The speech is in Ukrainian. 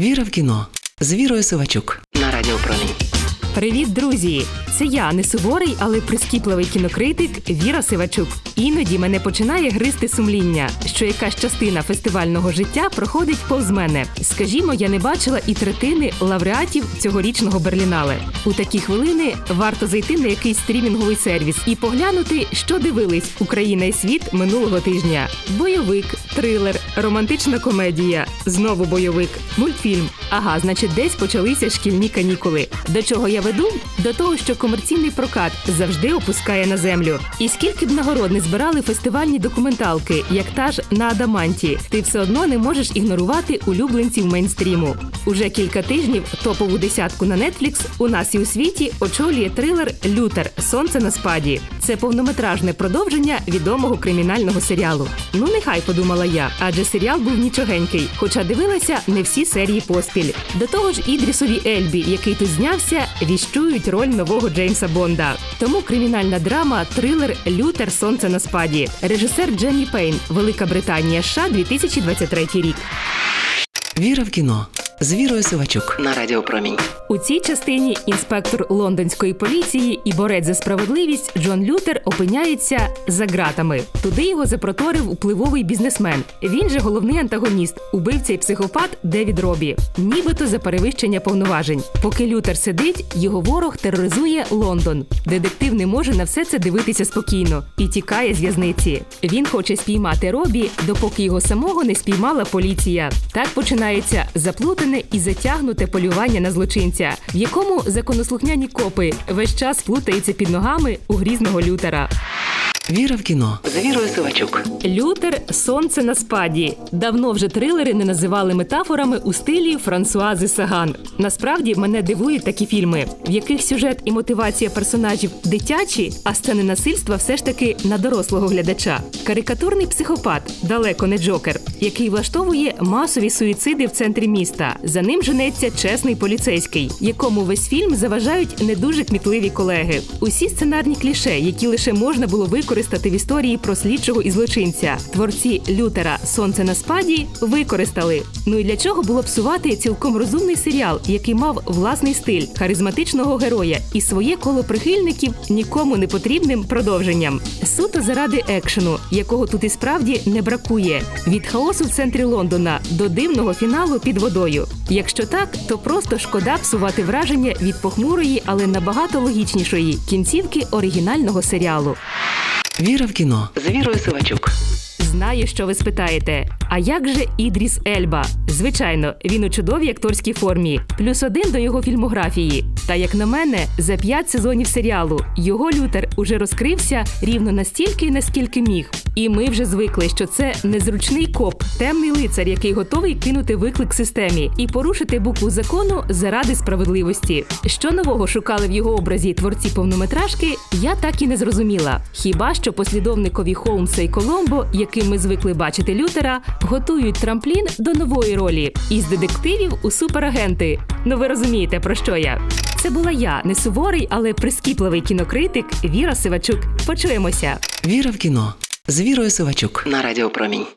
Віра в кіно з Вірою Сивачук на Радіопромінь. Привіт, друзі! Це я, не суворий, але прискіпливий кінокритик Віра Сивачук. Іноді мене починає гризти сумління, що якась частина фестивального життя проходить повз мене. Скажімо, я не бачила і третини лауреатів цьогорічного Берлінале. У такі хвилини варто зайти на якийсь стрімінговий сервіс і поглянути, що дивились Україна і світ минулого тижня. Бойовик, трилер, романтична комедія, знову бойовик, мультфільм. Ага, значить, десь почалися шкільні канікули. До чого я веду? До того, що комерційний прокат завжди опускає на землю. І скільки б нагород не збирали фестивальні документалки, як та ж на Адаманті, ти все одно не можеш ігнорувати улюбленців мейнстріму. Уже кілька тижнів топову десятку на Netflix у нас і у світі очолює трилер «Лютер. Сонце на спаді». Це повнометражне продовження відомого кримінального серіалу. Ну, нехай, подумала я, адже серіал був нічогенький, хоча дивилася не всі серії поспіль. До того ж, Ідрісові Ельбі, який тут знявся, віщують роль нового Джеймса Бонда. Тому кримінальна драма, трилер «Лютер. Сонце на спаді». Режисер Дженні Пейн, Велика Британія, США, 2023 рік. Віра в кіно з Вірою Сивачук на Радіопромінь. У цій частині інспектор лондонської поліції і борець за справедливість Джон Лютер опиняється за ґратами. Туди його запроторив впливовий бізнесмен. Він же головний антагоніст, убивця і психопат Девід Робі. Нібито за перевищення повноважень. Поки Лютер сидить, його ворог тероризує Лондон. Детектив не може на все це дивитися спокійно і тікає з в'язниці. Він хоче спіймати Робі, допоки його самого не спіймала поліція. Так починається заплутане і затягнуте полювання на злочинця, в якому законослухняні копи весь час плутаються під ногами у грізного Лютера. Віра в кіно з Вірою Сивачук. «Лютер. Сонце на спаді». Давно вже трилери не називали метафорами у стилі Франсуази Саган. Насправді, мене дивують такі фільми, в яких сюжет і мотивація персонажів дитячі, а сцени насильства все ж таки на дорослого глядача. Карикатурний психопат, далеко не Джокер, який влаштовує масові суїциди в центрі міста. За ним женеться чесний поліцейський, якому весь фільм заважають не дуже кмітливі колеги. Усі сценарні кліше, які лише можна було використати в історії про слідчого і злочинця, творці «Лютера. Сонце на спаді» використали. Ну і для чого було псувати цілком розумний серіал, який мав власний стиль, харизматичного героя і своє коло прихильників нікому не потрібним продовженням. Суто заради екшену, якого тут і справді не бракує. Від хаосу в центрі Лондона до дивного фіналу під водою. Якщо так, то просто шкода псувати враження від похмурої, але набагато логічнішої кінцівки оригінального серіалу. Віра в кіно з Вірою Сивачук. Знаю, що ви спитаєте. А як же Ідріс Ельба? Звичайно, він у чудовій акторській формі. +1 до його фільмографії. Та, як на мене, за 5 сезонів серіалу його Лютер уже розкрився рівно настільки, наскільки міг. І ми вже звикли, що це незручний коп, темний лицар, який готовий кинути виклик системі і порушити букву закону заради справедливості. Що нового шукали в його образі творці повнометражки, я так і не зрозуміла. Хіба що послідовникові Холмса і Коломбо, яким ми звикли бачити Лютера, готують трамплін до нової ролі. Із детективів у суперагенти. Ну ви розумієте, про що я. Це була я, не суворий, але прискіпливий кінокритик Віра Сивачук. Почуємося. Віра в кіно з Вірою Сивачук на Радіопромінь.